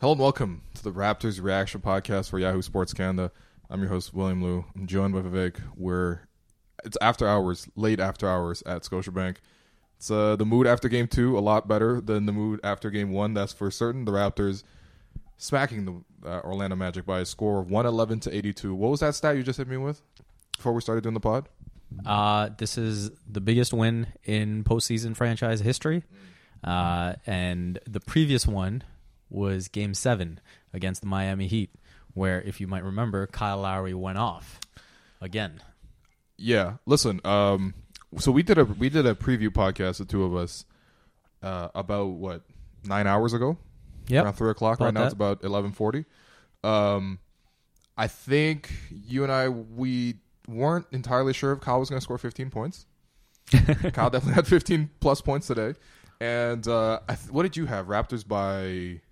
Hello and welcome to the Raptors Reaction Podcast for Yahoo Sports Canada. I'm your host, William Lou. I'm joined by Vivek. It's after hours, late after hours at Scotiabank. It's the mood after game two, a lot better than the mood after game one. That's for certain. The Raptors smacking the Orlando Magic by a score of 111 to 82. What was that stat you just hit me with before we started doing the pod? This is the biggest win in postseason franchise history. And the previous one was game 7 against the Miami Heat, where, if you might remember, Kyle Lowry went off again. Yeah, listen. So we did a preview podcast, the two of us, about 9 hours ago. Yeah, around 3 o'clock. Right now it's about 11:40. I think you and I, we weren't entirely sure if Kyle was going to score 15 points. Kyle definitely had 15+ points today. And what did you have? Raptors by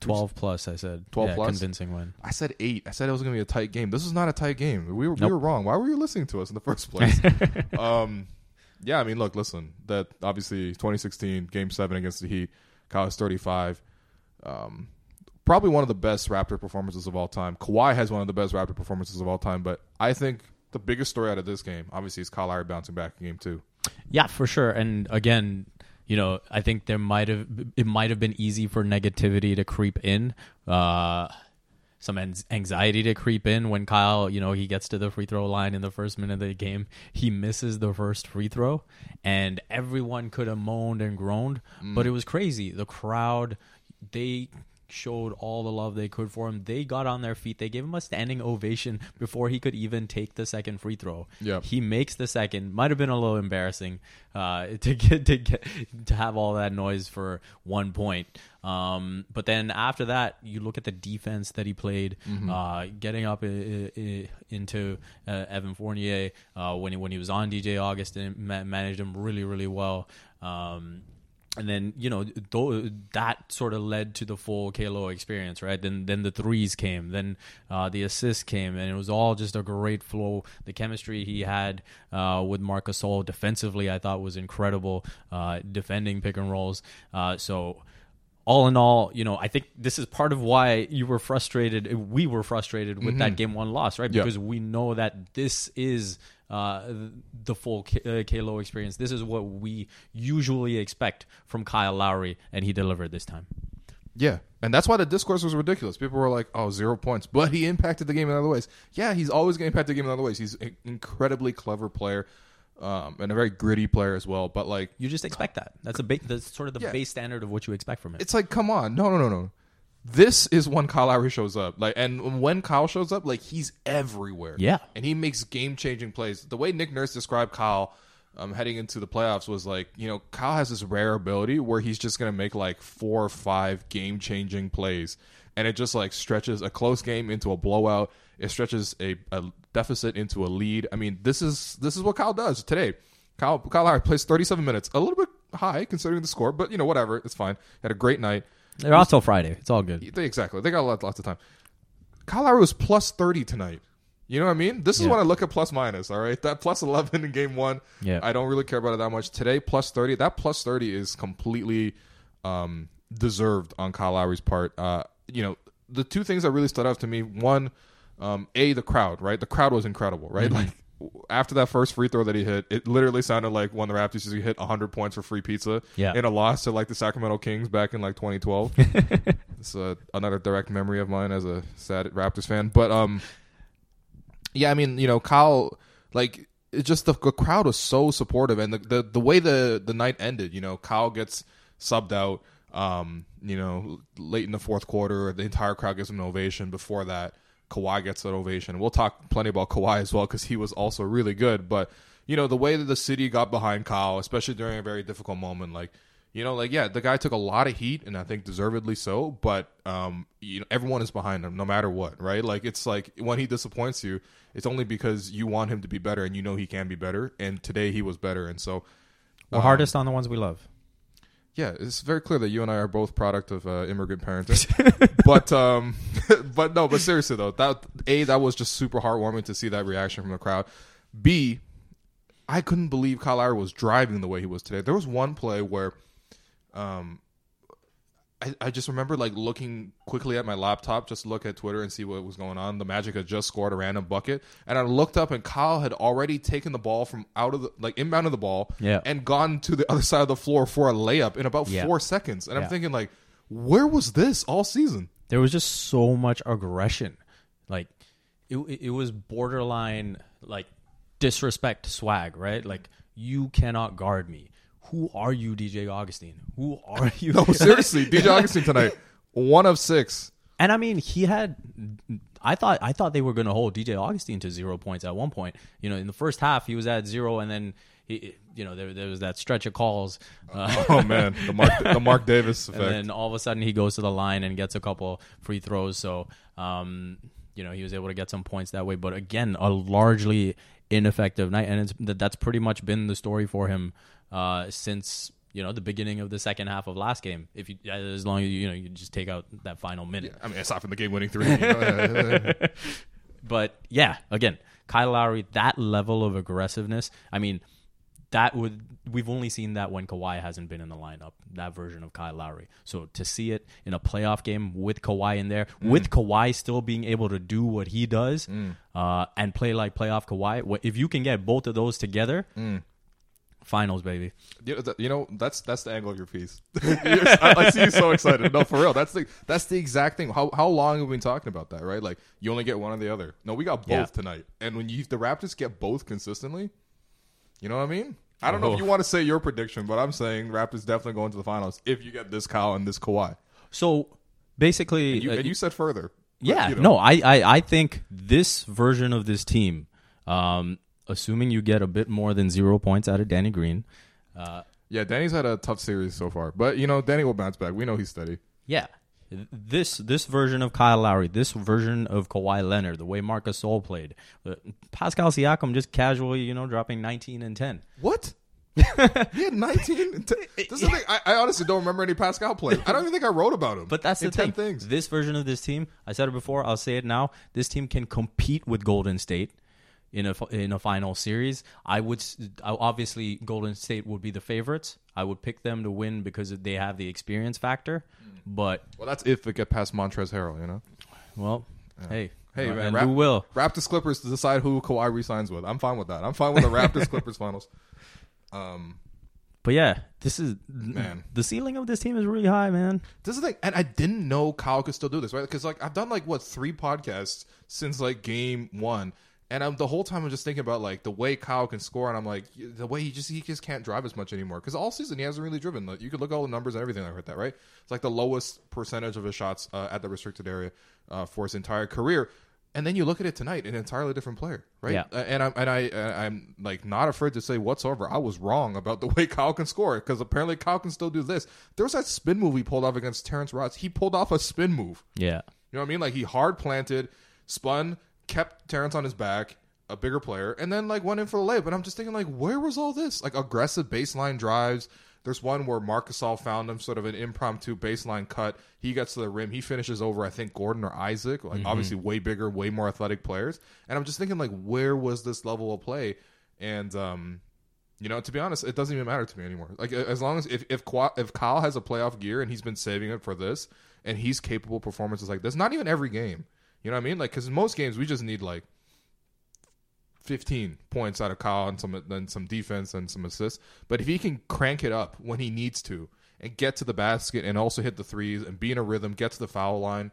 12+. I said 12 plus. Convincing win. I said 8. I said it was going to be a tight game. This was not a tight game. We were wrong. Why were you listening to us in the first place? Yeah, I mean, look, listen. That obviously 2016 Game 7 against the Heat. Kyle is 35. Probably one of the best Raptor performances of all time. Kawhi has one of the best Raptor performances of all time. But I think the biggest story out of this game, obviously, is Kyle Lowry bouncing back in Game 2. Yeah, for sure. And again, you know, I think it might have been easy for negativity to creep in, some anxiety to creep in when Kyle, you know, he gets to the free throw line in the first minute of the game, he misses the first free throw, and everyone could have moaned and groaned, but it was crazy. The crowd, they showed all the love they could for him. They got on their feet. They gave him a standing ovation before he could even take the second free throw. Yep. He makes the second. Might have been a little embarrassing to have all that noise for 1 point. But then after that, you look at the defense that he played, getting up into Evan Fournier when he was on DJ Augustin, managed him really, really well. And then, you know, that sort of led to the full KLO experience, right? Then the threes came, then the assists came, and it was all just a great flow. The chemistry he had with Marc Gasol defensively, I thought, was incredible, defending pick and rolls. So all in all, you know, I think this is part of why you were frustrated. We were frustrated with that game one loss, right? Because we know that this is the full KLO experience. This is what we usually expect from Kyle Lowry, and he delivered this time. Yeah, and that's why the discourse was ridiculous. People were like, oh, 0 points, but he impacted the game in other ways. Yeah, he's always going to impact the game in other ways. He's an incredibly clever player, and a very gritty player as well. But, like, you just expect that. That's sort of the base standard of what you expect from him. It's like, come on. No. This is when Kyle Lowry shows up. And when Kyle shows up, he's everywhere. Yeah. And he makes game-changing plays. The way Nick Nurse described Kyle heading into the playoffs was Kyle has this rare ability where he's just going to make 4 or 5 game-changing plays. And it just stretches a close game into a blowout. It stretches a deficit into a lead. I mean, this is what Kyle does today. Kyle Lowry plays 37 minutes. A little bit high considering the score, but, whatever. It's fine. Had a great night. They're also Friday. It's all good. Exactly. They got lots of time. Kyle Lowry was plus 30 tonight. You know what I mean? This is when I look at plus minus, all right? That plus 11 in game one, I don't really care about it that much. Today, plus 30. That plus 30 is completely deserved on Kyle Lowry's part. The two things that really stood out to me, one, the crowd, right? The crowd was incredible, right? After that first free throw that he hit, it literally sounded like when the Raptors used to hit 100 points for free pizza in a loss to the Sacramento Kings back in 2012. It's another direct memory of mine as a sad Raptors fan. But Kyle, it's just the crowd was so supportive, and the way the night ended, Kyle gets subbed out, late in the fourth quarter, the entire crowd gives him an ovation. Before that, Kawhi gets that ovation. We'll talk plenty about Kawhi as well because he was also really good. But, the way that the city got behind Kyle, especially during a very difficult moment, You know, like, yeah, the guy took a lot of heat, and I think deservedly so, but, you know, everyone is behind him no matter what, right? Like, it's like when he disappoints you, it's only because you want him to be better, and you know he can be better, and today he was better, and so... We're hardest on the ones we love. Yeah, it's very clear that you and I are both product of immigrant parenting. But no, but seriously, though, that was just super heartwarming to see that reaction from the crowd. B, I couldn't believe Kyle Lowry was driving the way he was today. There was one play where... I just remember like looking quickly at my laptop, just look at Twitter and see what was going on. The Magic had just scored a random bucket, and I looked up, and Kyle had already taken the ball from out of the inbound of the ball, and gone to the other side of the floor for a layup in about 4 seconds. And I'm thinking, like, where was this all season? There was just so much aggression, like it was borderline like disrespect swag, right? Like, you cannot guard me. Who are you, DJ Augustin? Who are you? No, seriously, DJ Augustin tonight, 1 of 6. And I mean, he had. I thought they were going to hold DJ Augustin to 0 points at one point. You know, in the first half, he was at 0, and then he, you know, there was that stretch of calls. Oh man, the Mark Davis effect. And then all of a sudden, he goes to the line and gets a couple free throws. So, you know, he was able to get some points that way. But again, a largely ineffective night, and that's pretty much been the story for him. Since, you know, the beginning of the second half of last game, if you, as long as you just take out that final minute. Yeah, I mean, aside from the game-winning three. You know? But yeah, again, Kyle Lowry, that level of aggressiveness. I mean, we've only seen that when Kawhi hasn't been in the lineup. That version of Kyle Lowry. So to see it in a playoff game with Kawhi in there, with Kawhi still being able to do what he does and play like playoff Kawhi. If you can get both of those together. Finals, baby. You know, that's the angle of your piece. I see you so excited. No, for real. That's the exact thing. How long have we been talking about that, right? Like, you only get one or the other. No, we got both tonight. And when the Raptors get both consistently, you know what I mean? I don't know if you want to say your prediction, but I'm saying Raptors definitely go into the finals if you get this Kyle and this Kawhi. So, basically... And you said further. Yeah, you know. No, I think this version of this team... assuming you get a bit more than 0 points out of Danny Green. Yeah, Danny's had a tough series so far. But, you know, Danny will bounce back. We know he's steady. Yeah. This version of Kyle Lowry, this version of Kawhi Leonard, the way Marc Gasol played, Pascal Siakam just casually, you know, dropping 19 and 10. What? He had 19 and 10? This is the thing. I honestly don't remember any Pascal play. I don't even think I wrote about him. But that's the thing. This version of this team, I said it before, I'll say it now, this team can compete with Golden State. In a final series, obviously Golden State would be the favorites. I would pick them to win because they have the experience factor. But that's if it get past Montrezl Harrell, you know. Well, hey, man, who will Raptors Clippers to decide who Kawhi resigns with? I'm fine with that. I'm fine with the Raptors Clippers finals. But yeah, this is the ceiling of this team is really high, man. This is the thing, and I didn't know Kyle could still do this, right? Because like I've done like 3 podcasts since like game 1. And the whole time I'm just thinking about like the way Kyle can score, and I'm like the way he just can't drive as much anymore because all season he hasn't really driven. Like, you could look at all the numbers and everything like that, right? It's like the lowest percentage of his shots at the restricted area for his entire career. And then you look at it tonight, an entirely different player, right? Yeah. And I'm like not afraid to say whatsoever. I was wrong about the way Kyle can score because apparently Kyle can still do this. There was that spin move he pulled off against Terrence Ross. He pulled off a spin move. Yeah, you know what I mean? Like he hard planted, spun. Kept Terrence on his back, a bigger player, and then like went in for the layup. But I'm just thinking, like, where was all this? Like aggressive baseline drives. There's one where Marc Gasol found him, sort of an impromptu baseline cut. He gets to the rim. He finishes over, I think, Gordon or Isaac. Like obviously way bigger, way more athletic players. And I'm just thinking, like, where was this level of play? And you know, to be honest, it doesn't even matter to me anymore. Like as long as if Kyle has a playoff gear and he's been saving it for this, and he's capable of performances like this, not even every game. You know what I mean? Like, because in most games, we just need, like, 15 points out of Kyle and some defense and some assists. But if he can crank it up when he needs to and get to the basket and also hit the threes and be in a rhythm, get to the foul line,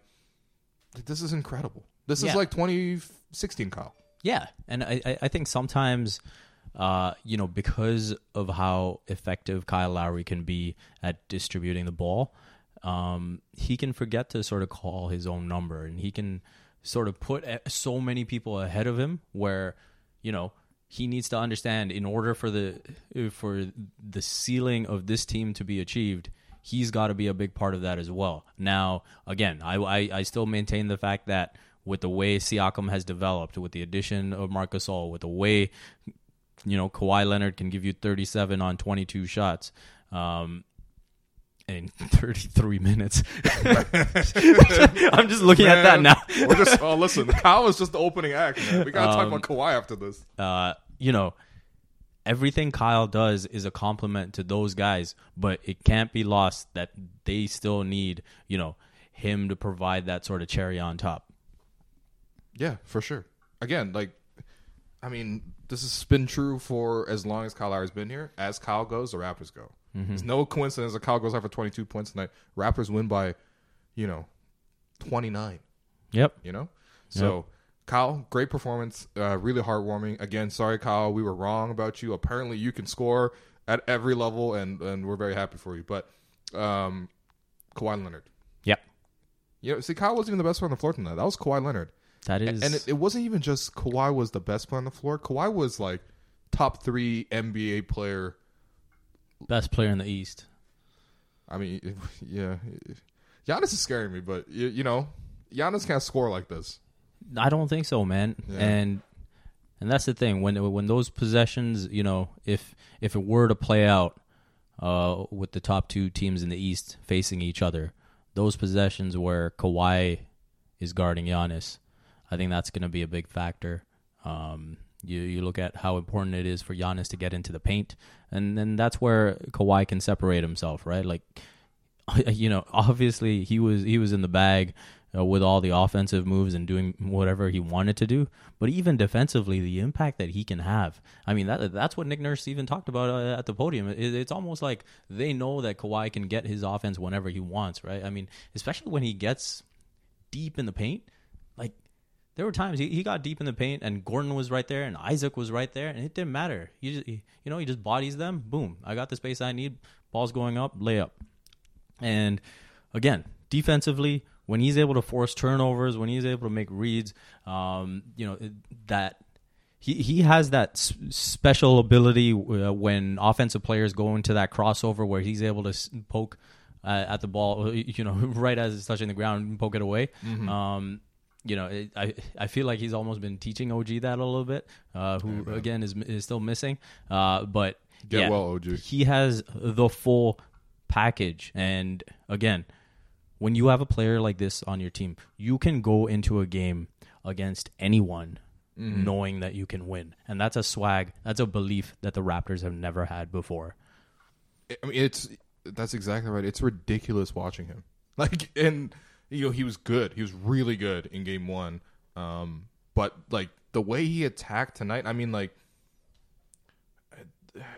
this is incredible. This is like 2016 Kyle. Yeah, and I think sometimes, you know, because of how effective Kyle Lowry can be at distributing the ball, he can forget to sort of call his own number, and he can sort of put so many people ahead of him where, you know, he needs to understand, in order for the ceiling of this team to be achieved, he's got to be a big part of that as well. Now, again, I still maintain the fact that with the way Siakam has developed, with the addition of Marc Gasol, with the way, you know, Kawhi Leonard can give you 37 on 22 shots in 33 minutes. I'm just looking at that now. We're just, oh, listen, Kyle is just the opening act, man. We got to talk about Kawhi after this. You know, everything Kyle does is a compliment to those guys, but it can't be lost that they still need, you know, him to provide that sort of cherry on top. Yeah, for sure. Again, like, I mean, this has been true for as long as Kyle Lowry's been here. As Kyle goes, the Raptors go. Mm-hmm. It's no coincidence that Kyle goes out for 22 points tonight. Raptors win by, you know, 29. Yep. You know? So, yep. Kyle, great performance. Really heartwarming. Again, sorry, Kyle. We were wrong about you. Apparently, you can score at every level, and we're very happy for you. But Kawhi Leonard. Yep. You know, see, Kyle wasn't even the best player on the floor tonight. That was Kawhi Leonard. That is. And it wasn't even just Kawhi was the best player on the floor. Kawhi was, like, top three NBA player. Best player in the East. I mean, yeah. Giannis is scaring me, but, you know, Giannis can't score like this. I don't think so, man. Yeah. And that's the thing. When those possessions, you know, if it were to play out with the top two teams in the East facing each other, those possessions where Kawhi is guarding Giannis, I think that's going to be a big factor. You look at how important it is for Giannis to get into the paint, and then that's where Kawhi can separate himself, right? Like, you know, obviously he was in the bag with all the offensive moves and doing whatever he wanted to do, but even defensively, the impact that he can have. I mean, that's what Nick Nurse even talked about at the podium. It's almost like they know that Kawhi can get his offense whenever he wants, right? I mean, especially when he gets deep in the paint, like. There were times he got deep in the paint and Gordon was right there and Isaac was right there, and it didn't matter. He just bodies them. Boom. I got the space I need. Ball's going up, layup. And again, defensively, when he's able to force turnovers, when he's able to make reads, you know, that he has that special ability when offensive players go into that crossover where he's able to poke at the ball, you know, right as it's touching the ground and poke it away. Mm-hmm. You know, I feel like he's almost been teaching OG that a little bit, who, yeah, again, is still missing. But get well, OG. He has the full package. And, again, when you have a player like this on your team, you can go into a game against anyone knowing that you can win. And that's a swag. That's a belief that the Raptors have never had before. I mean, that's exactly right. It's ridiculous watching him. Like, and... You know, he was good. He was really good in game one. But, like, the way he attacked tonight, I mean, like,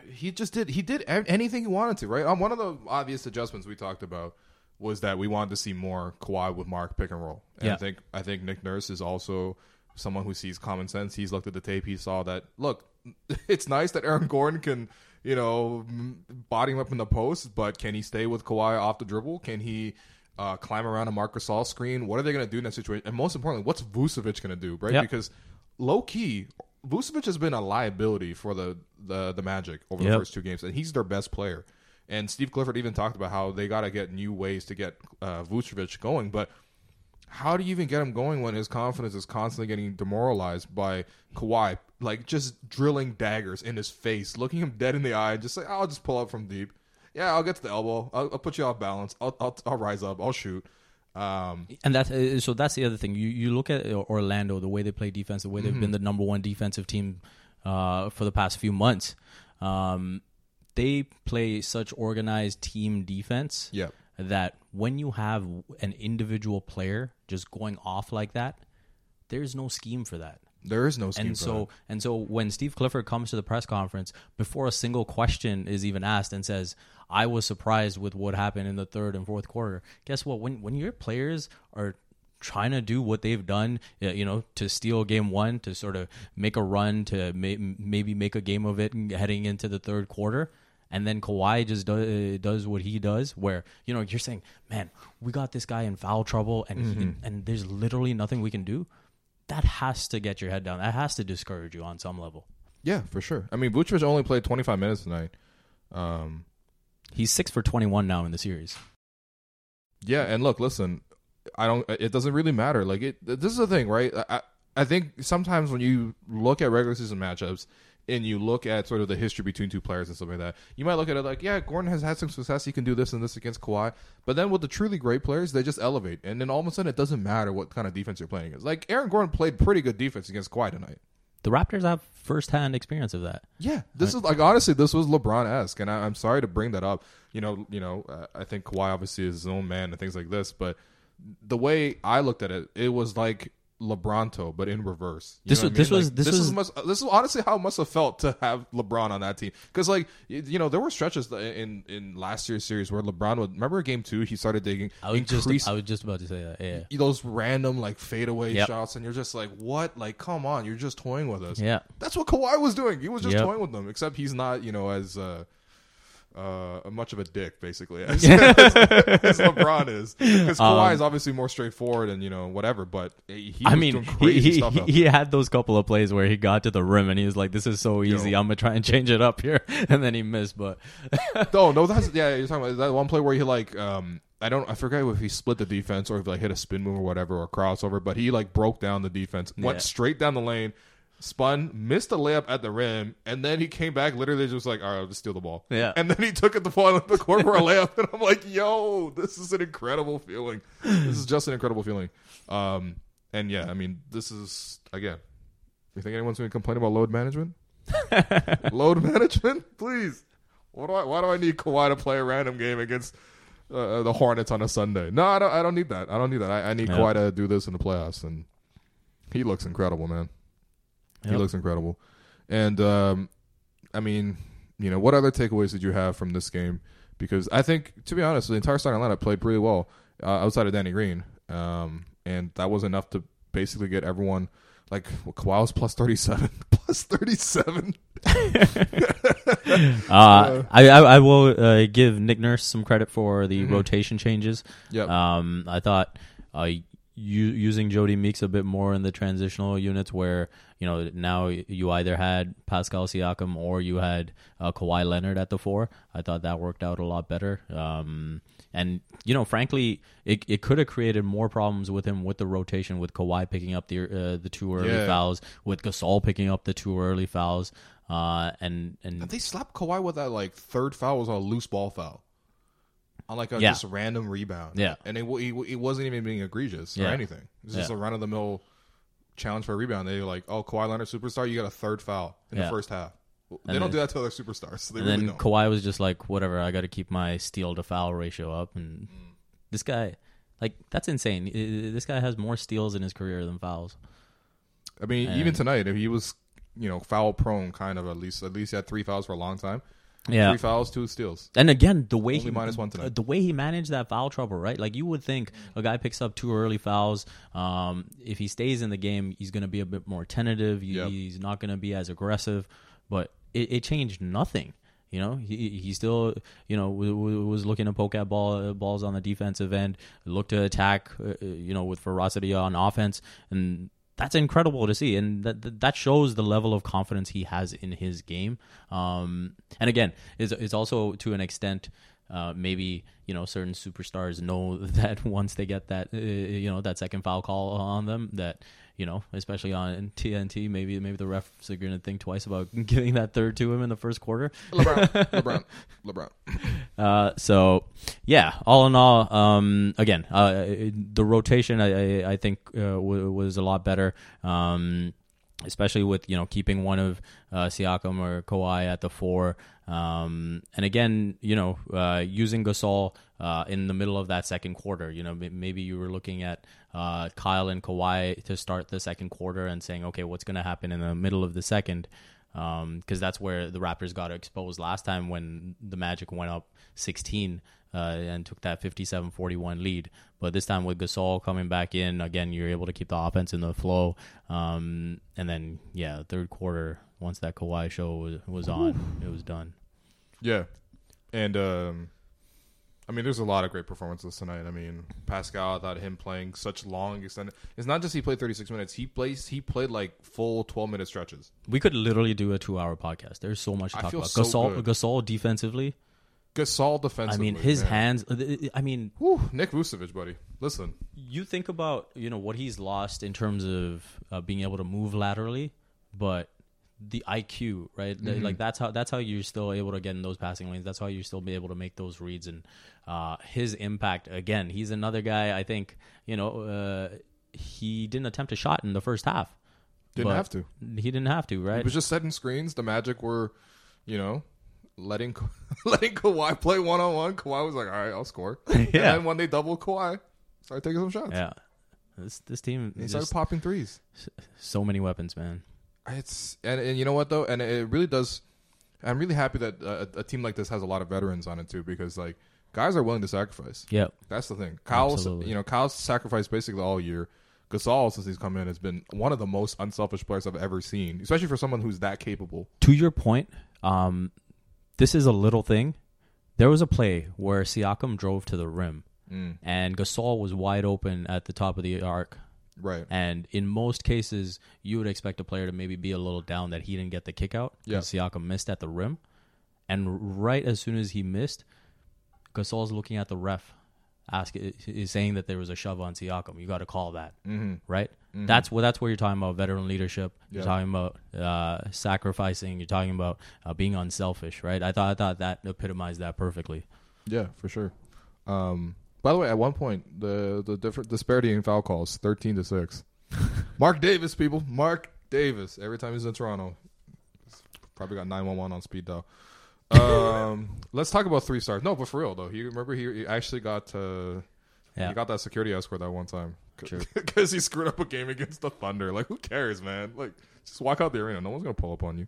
he did anything he wanted to, right? One of the obvious adjustments we talked about was that we wanted to see more Kawhi with Mark pick and roll. And yeah. I think Nick Nurse is also someone who sees common sense. He's looked at the tape. He saw that, look, it's nice that Aaron Gordon can, you know, body him up in the post, but can he stay with Kawhi off the dribble? Can he... climb around a Marc Gasol screen? What are they going to do in that situation? And most importantly, what's Vucevic going to do, right? Yep. Because low-key, Vucevic has been a liability for the Magic over the first two games, and he's their best player. And Steve Clifford even talked about how they got to get new ways to get Vucevic going, but how do you even get him going when his confidence is constantly getting demoralized by Kawhi, like just drilling daggers in his face, looking him dead in the eye, and just say, I'll just pull up from deep. Yeah, I'll get to the elbow. I'll put you off balance. I'll rise up. I'll shoot. And that's the other thing. You look at Orlando, the way they play defense, the way they've been the number one defensive team for the past few months. They play such organized team defense that when you have an individual player just going off like that, there's no scheme for that. There is no scheme. And so when Steve Clifford comes to the press conference, before a single question is even asked, and says, I was surprised with what happened in the third and fourth quarter. Guess what? When your players are trying to do what they've done, you know, to steal game one, to sort of make a run, to maybe make a game of it and heading into the third quarter, and then Kawhi just does what he does, where, you know, you're saying, man, we got this guy in foul trouble, and and there's literally nothing we can do. That has to get your head down. That has to discourage you on some level. Yeah, for sure. I mean, Vučević only played 25 minutes tonight. He's 6 for 21 now in the series. Yeah, and look, listen, it doesn't really matter. Like, this is the thing, right? I think sometimes when you look at regular season matchups and you look at sort of the history between two players and something like that, you might look at it like, yeah, Gordon has had some success. He can do this and this against Kawhi. But then with the truly great players, they just elevate. And then all of a sudden, it doesn't matter what kind of defense you're playing against. Like, Aaron Gordon played pretty good defense against Kawhi tonight. The Raptors have firsthand experience of that. Yeah, this is like, honestly, this was LeBron-esque, and I'm sorry to bring that up. I think Kawhi obviously is his own man and things like this, but the way I looked at it, it was like LeBronto, but in reverse. This is honestly how it must have felt to have LeBron on that team, because there were stretches in last year's series where LeBron would remember Game 2 he started digging. I was just about to say that. Yeah, those random fadeaway shots, and you're just like, what? Like, come on, you're just toying with us. Yeah, that's what Kawhi was doing. He was just toying with them, except he's not as much of a dick, basically, as LeBron is, because Kawhi is obviously more straightforward and whatever. But he had those couple of plays where he got to the rim and he was like, "This is so easy. I'm gonna try and change it up here," and then he missed. But you're talking about that one play where he I forget if he split the defense or if hit a spin move or whatever or crossover, but he broke down the defense, went straight down the lane, spun, missed a layup at the rim, and then he came back literally just like, all right, I'll just steal the ball. Yeah. And then he took it the ball out of the court for a layup, and I'm like, yo, this is an incredible feeling. This is just an incredible feeling. And yeah, I mean, this is, again, you think anyone's going to complain about load management? Load management? Please. Why do I need Kawhi to play a random game against the Hornets on a Sunday? No, I don't need that. I don't need that. I need Kawhi to do this in the playoffs, and he looks incredible, man. He looks incredible. And, what other takeaways did you have from this game? Because I think, to be honest, the entire starting lineup played pretty well outside of Danny Green. And that was enough to basically get everyone, Kawhi was plus 37. Plus 37. I will give Nick Nurse some credit for the rotation changes. Yep. I thought... using Jodie Meeks a bit more in the transitional units where, now you either had Pascal Siakam or you had Kawhi Leonard at the 4. I thought that worked out a lot better. And frankly, it could have created more problems with him with the rotation, with Kawhi picking up the two early fouls, with Gasol picking up the two early fouls. And they slapped Kawhi with that, third foul was a loose ball foul. Just a random rebound. Yeah. And it wasn't even being egregious or anything. It was just a run-of-the-mill challenge for a rebound. They were like, oh, Kawhi Leonard, superstar, you got a third foul in the first half. They don't do that to other superstars. So then Kawhi was just like, whatever, I got to keep my steal-to-foul ratio up. And this guy, that's insane. This guy has more steals in his career than fouls. I mean, even tonight, if he was, foul-prone kind of at least he had 3 fouls for a long time. Yeah, 3 fouls, 2 steals, and again the way he managed that foul trouble, right? You would think a guy picks up 2 early fouls. If he stays in the game, he's going to be a bit more tentative. He's not going to be as aggressive, but it changed nothing. He still was looking to poke at balls on the defensive end, looked to attack with ferocity on offense, and that's incredible to see, and that shows the level of confidence he has in his game. And again, it's also to an extent, maybe certain superstars know that once they get that that second foul call on them, that especially on TNT, maybe the refs are going to think twice about giving that third to him in the first quarter. LeBron. So yeah, all in all, again, the rotation I think was a lot better, especially with keeping one of Siakam or Kawhi at the 4, and again using Gasol in the middle of that second quarter. Maybe you were looking at Kyle and Kawhi to start the second quarter and saying, okay, what's going to happen in the middle of the second? Because that's where the Raptors got exposed last time when the Magic went up 16 and took that 57-41 lead. But this time with Gasol coming back in, again, you're able to keep the offense in the flow. And then, third quarter, once that Kawhi show was on, it was done. Yeah. And I mean, there's a lot of great performances tonight. I mean, Pascal, I thought him playing such long extended. It's not just he played 36 minutes. He played like full 12-minute stretches. We could literally do a 2-hour podcast. There's so much to talk about. Gasol defensively. I mean, his hands. I mean, Nick Vučević, buddy. Listen, you think about what he's lost in terms of being able to move laterally, but the IQ, right? Mm-hmm. Like that's how you're still able to get in those passing lanes. That's how you're still be able to make those reads. And his impact again. He's another guy. I think he didn't attempt a shot in the first half. He didn't have to, right? He was just setting screens. The Magic were, letting Kawhi play one-on-one. Kawhi was like, all right, I'll score. Yeah. And then when they double Kawhi, started taking some shots. Yeah. This team... They started popping threes. So many weapons, man. And you know what, though? And it really does... I'm really happy that a team like this has a lot of veterans on it, too, because, like, guys are willing to sacrifice. Yeah. That's the thing. Kyle's sacrificed basically all year. Gasol, since he's come in, has been one of the most unselfish players I've ever seen, especially for someone who's that capable. To your point, this is a little thing. There was a play where Siakam drove to the rim, and Gasol was wide open at the top of the arc. Right. And in most cases, you would expect a player to maybe be a little down that he didn't get the kick out. Yeah. Siakam missed at the rim. And right as soon as he missed, Gasol's looking at the ref, is saying that there was a shove on Siakam. You got to call that. Mm-hmm. Right? Mm-hmm. That's where you're talking about veteran leadership. You're talking about sacrificing. You're talking about being unselfish, right? I thought that epitomized that perfectly. Yeah, for sure. By the way, at one point, the different disparity in foul calls, 13-6. Mark Davis, people. Mark Davis. Every time he's in Toronto, he's probably got 911 on speed dial. Let's talk about 3 stars. No, but for real though, he actually got he got that security escort that one time. Because he screwed up a game against the Thunder. Like, who cares, man? Like, just walk out the arena. No one's going to pull up on you.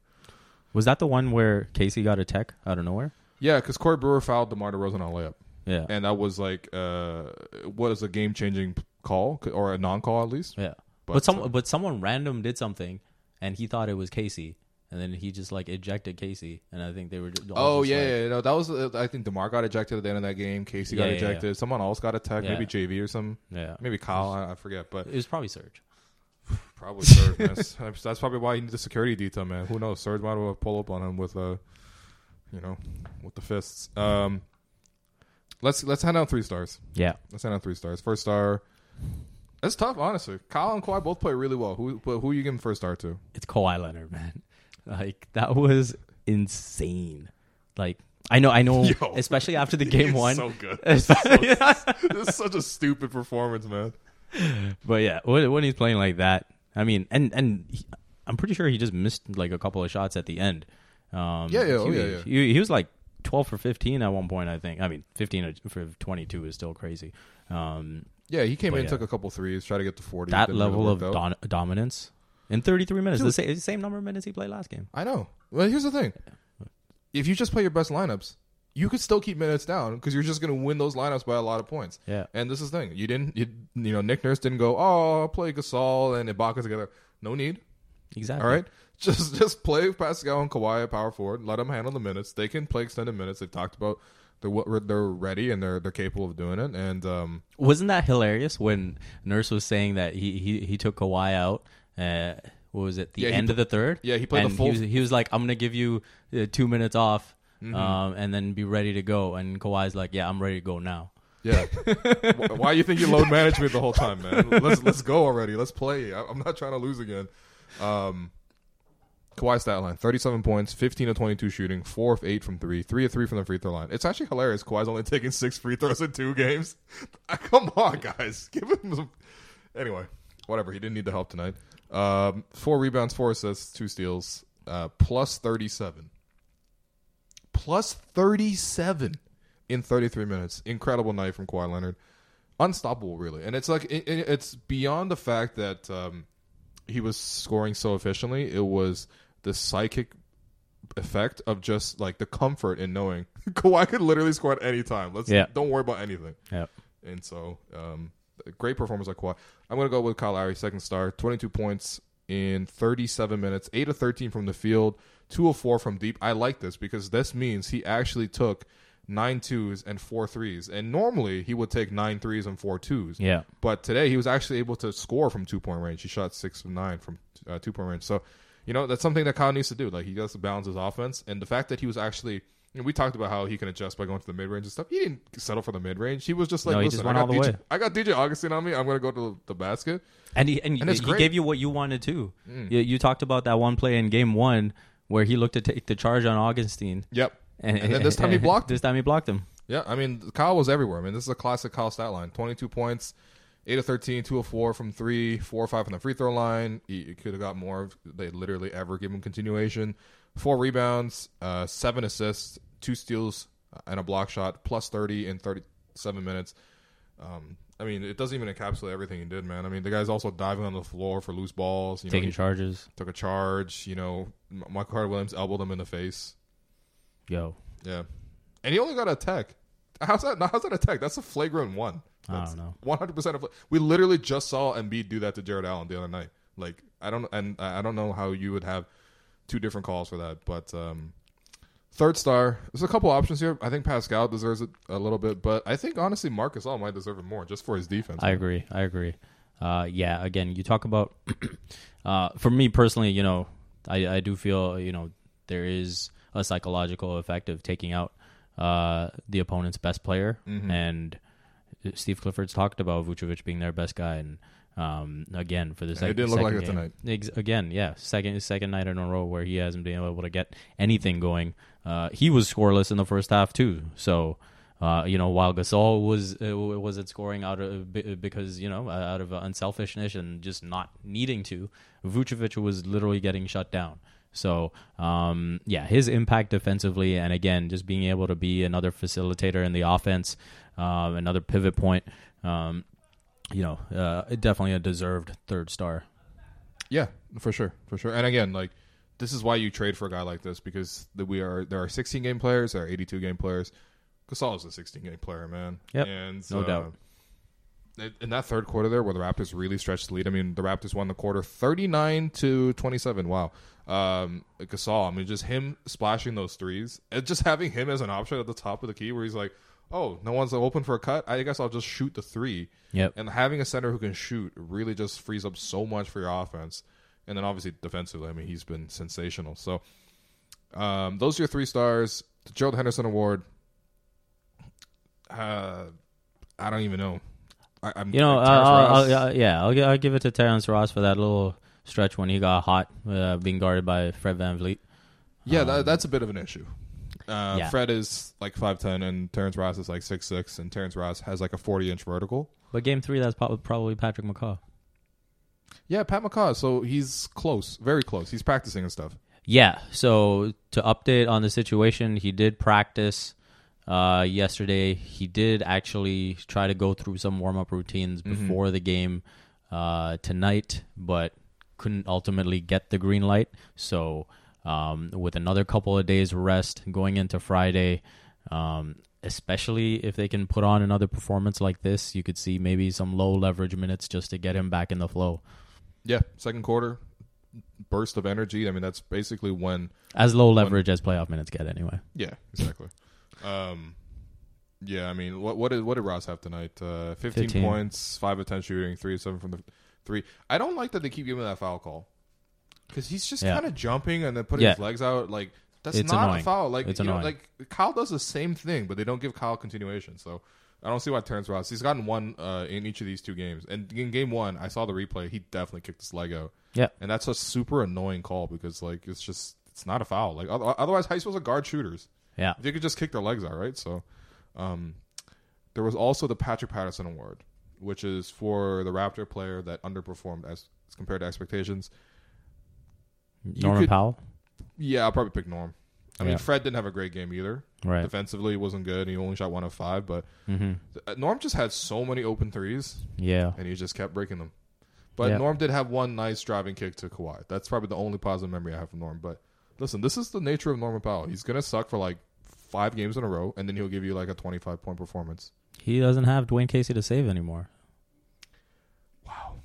Was that the one where Casey got a tech out of nowhere? Yeah, because Corey Brewer fouled DeMar DeRozan on a layup. Yeah. And that was like, what is a game-changing call? Or a non-call, at least? Yeah. But someone random did something, and he thought it was Casey. And then he just, like, ejected Casey. And I think they were just... that was... I think DeMar got ejected at the end of that game. Casey got ejected. Yeah. Someone else got attacked. Yeah. Maybe JV or something. Yeah. Maybe Kyle. I forget, but... It was probably Serge. Probably Serge, man. That's probably why you need the security detail, man. Who knows? Serge might have pulled up on him with, with the fists. Let's hand out 3 stars. Yeah. Let's hand out 3 stars. First star... That's tough, honestly. Kyle and Kawhi both play really well. Who are you giving first star to? It's Kawhi Leonard, man. Like, that was insane. Like, I know, especially after the game one. So good. This is such a stupid performance, man. But yeah, when he's playing like that, I mean, and he, I'm pretty sure he just missed like a couple of shots at the end. He was like 12 for 15 at one point, I think. I mean, 15 for 22 is still crazy. He came in and took a couple threes, tried to get to 40. That level of dominance. In 33 minutes, dude, the same number of minutes he played last game. I know. Well, here's the thing. If you just play your best lineups, you could still keep minutes down because you're just going to win those lineups by a lot of points. Yeah. And this is the thing. You didn't, Nick Nurse didn't go, I'll play Gasol and Ibaka together. No need. Exactly. All right? Just play Pascal and Kawhi at power forward. Let them handle the minutes. They can play extended minutes. They've talked about they're ready and they're capable of doing it. And wasn't that hilarious when Nurse was saying that he took Kawhi out? What was it? The end of the third. Yeah, he played the full. He was like, "I'm gonna give you 2 minutes off, and then be ready to go." And Kawhi's like, "Yeah, I'm ready to go now." Yeah. Why do you think you load managed me the whole time, man? Let's go already. Let's play. I'm not trying to lose again. Kawhi's stat line: 37 points, 15 of 22 shooting, 4 of 8 from 3, 3 of 3 from the free throw line. It's actually hilarious. Kawhi's only taking 6 free throws in 2 games. Come on, guys, give him some. Anyway, whatever. He didn't need the help tonight. 4 rebounds, 4 assists, 2 steals, plus 37. Plus 37 in 33 minutes. Incredible night from Kawhi Leonard. Unstoppable, really. And it's like it's beyond the fact that he was scoring so efficiently. It was the psychic effect of just like the comfort in knowing Kawhi could literally score at any time. Don't worry about anything. Yeah. And so... great performance by Kawhi. I'm going to go with Kyle Lowry, second star. 22 points in 37 minutes. 8 of 13 from the field. 2 of 4 from deep. I like this because this means he actually took 9 twos and 4 threes. And normally he would take 9 threes and 4 twos. Yeah. But today he was actually able to score from 2-point range. He shot 6 of 9 from 2-point range. So, you know, that's something that Kyle needs to do. Like, he does balance his offense. And the fact that he was actually, you know, we talked about how he can adjust by going to the mid-range and stuff. He didn't settle for the mid-range. He was just like, no, listen, I got DJ Augustin on me. I'm going to go to the basket. And he gave you what you wanted, too. Mm. You talked about that one play in Game 1 where he looked to take the charge on Augustin. Yep. And then this time he blocked him. Yeah, I mean, Kyle was everywhere. I mean, this is a classic Kyle stat line. 22 points, 8 of 13, 2 of 4 from 3, 4 or 5 from the free throw line. He could have got more if they literally ever give him continuation. 4 rebounds, 7 assists, 2 steals, and a block shot, plus 30 in 37 minutes. I mean, it doesn't even encapsulate everything he did, man. I mean, the guy's also diving on the floor for loose balls. You know, Taking charges. Took a charge. You know, Michael Carter-Williams elbowed him in the face. Yeah, and he only got a tech. How's that a tech? That's a flagrant one. That's, I don't know. 100% of we literally just saw Embiid do that to Jared Allen the other night. Like, I don't know how you would have two different calls for that. But third star, there's a couple options here. I think Pascal deserves it a little bit, but I think honestly Marc Gasol might deserve it more just for his defense. I agree. Yeah, again, you talk about for me personally, you know, I do feel, you know, there is a psychological effect of taking out the opponent's best player. Mm-hmm. And Steve Clifford's talked about Vučević being their best guy. And again, for the second game. It didn't look like it tonight. Second night in a row where he hasn't been able to get anything going. He was scoreless in the first half too. So, you know, while Gasol wasn't scoring out of because, you know, out of unselfishness and just not needing to, Vučević was literally getting shut down. So, yeah, his impact defensively and, again, just being able to be another facilitator in the offense, another pivot point, you know, definitely a deserved third star. Yeah, for sure. And, again, like, this is why you trade for a guy like this because there are 16-game players, there are 82-game players. Gasol is a 16-game player, man. Yep, and, no doubt. In that third quarter there where the Raptors really stretched the lead, I mean, the Raptors won the quarter 39-27. Wow. Gasol, I mean, just him splashing those threes and just having him as an option at the top of the key where he's like, oh, no one's open for a cut. I guess I'll just shoot the three. Yep. And having a center who can shoot really just frees up so much for your offense. And then obviously defensively, I mean, he's been sensational. So those are your three stars. The Gerald Henderson Award. I don't even know. I'm, you know, I'll give it to Terrence Ross for that little stretch when he got hot, being guarded by Fred VanVleet. Yeah, that's a bit of an issue. Yeah. Fred is like 5'10", and Terrence Ross is like 6'6", and Terrence Ross has like a 40-inch vertical. But Game 3, that's probably Patrick McCaw. Yeah, Pat McCaw, so he's close, very close. He's practicing and stuff. Yeah, so to update on the situation, he did practice yesterday. He did actually try to go through some warm-up routines before the game tonight, but couldn't ultimately get the green light. So with another couple of days rest going into Friday, especially if they can put on another performance like this, you could see maybe some low leverage minutes just to get him back in the flow. Yeah, second quarter burst of energy. I mean, that's basically when as low leverage as playoff minutes get anyway. Yeah, exactly. Yeah, I mean, what did Ross have tonight? 15 points, 5 of 10 shooting, 3 of 7 from the 3. I don't like that they keep giving that foul call because he's just kind of jumping and then putting his legs out. Like, that's it's not annoying. A foul. Like, you know, like Kyle does the same thing, but they don't give Kyle continuation. So I don't see why Terrence Ross. He's gotten one in each of these two games. And in game one, I saw the replay. He definitely kicked his leg out. Yeah, and that's a super annoying call because like it's not a foul. Like otherwise, high schools are guard shooters. Yeah, they could just kick their legs out, right? So, there was also the Patrick Patterson Award, which is for the Raptor player that underperformed as compared to expectations. Norm Powell? Yeah, I'll probably pick Norm. I mean, Fred didn't have a great game either. Right. Defensively, he wasn't good. He only shot 1 of 5, but Norm just had so many open threes. Yeah. And he just kept breaking them. But Norm did have one nice driving kick to Kawhi. That's probably the only positive memory I have of Norm, but listen, this is the nature of Norman Powell. He's going to suck for like 5 games in a row, and then he'll give you like a 25-point performance. He doesn't have Dwayne Casey to save anymore. Wow.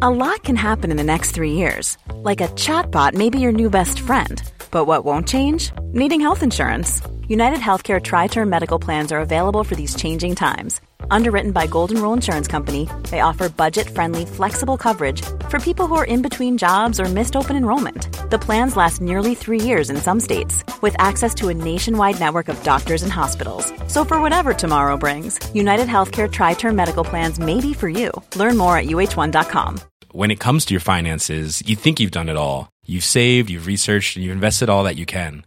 A lot can happen in the next 3 years. Like a chatbot may be your new best friend. But what won't change? Needing health insurance. United Healthcare Tri-Term Medical Plans are available for these changing times. Underwritten by Golden Rule Insurance Company, they offer budget-friendly, flexible coverage for people who are in between jobs or missed open enrollment. The plans last nearly 3 years in some states, with access to a nationwide network of doctors and hospitals. So for whatever tomorrow brings, United Healthcare Tri-Term Medical Plans may be for you. Learn more at uh1.com. When it comes to your finances, you think you've done it all. You've saved, you've researched, and you've invested all that you can.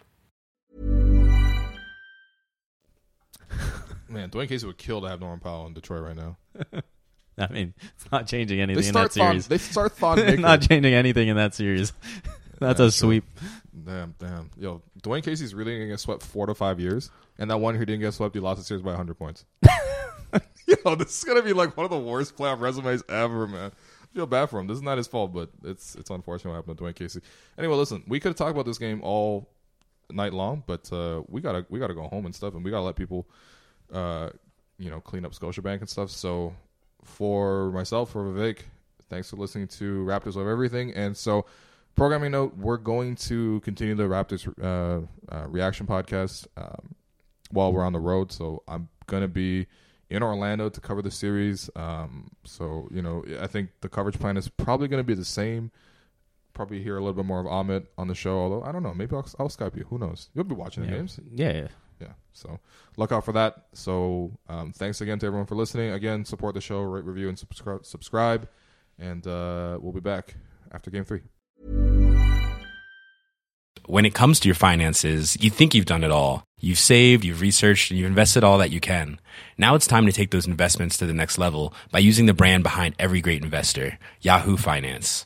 Man, Dwayne Casey would kill to have Norm Powell in Detroit right now. I mean, it's not changing anything in that series. It's not changing anything in that series. That's a sweep. Damn. Yo, Dwayne Casey's really going to get swept 4 to 5 years, and that one who didn't get swept, he lost the series by 100 points. Yo, this is going to be like one of the worst playoff resumes ever, man. I feel bad for him. This is not his fault, but it's unfortunate what happened to Dwayne Casey. Anyway, listen, we could have talked about this game all night long, but we gotta go home and stuff, and we gotta let people clean up Scotiabank and stuff. So for myself, for Vivek, thanks for listening to Raptors Love Everything. And so, programming note, we're going to continue the Raptors Reaction Podcast while we're on the road. So I'm gonna be in Orlando to cover the series. I think the coverage plan is probably going to be the same. Probably hear a little bit more of Ahmed on the show, although I don't know. Maybe I'll Skype you. Who knows? You'll be watching the games. Yeah. So look out for that. So thanks again to everyone for listening. Again, support the show, rate, review, and subscribe. And we'll be back after Game 3. When it comes to your finances, you think you've done it all. You've saved, you've researched, and you've invested all that you can. Now it's time to take those investments to the next level by using the brand behind every great investor, Yahoo Finance.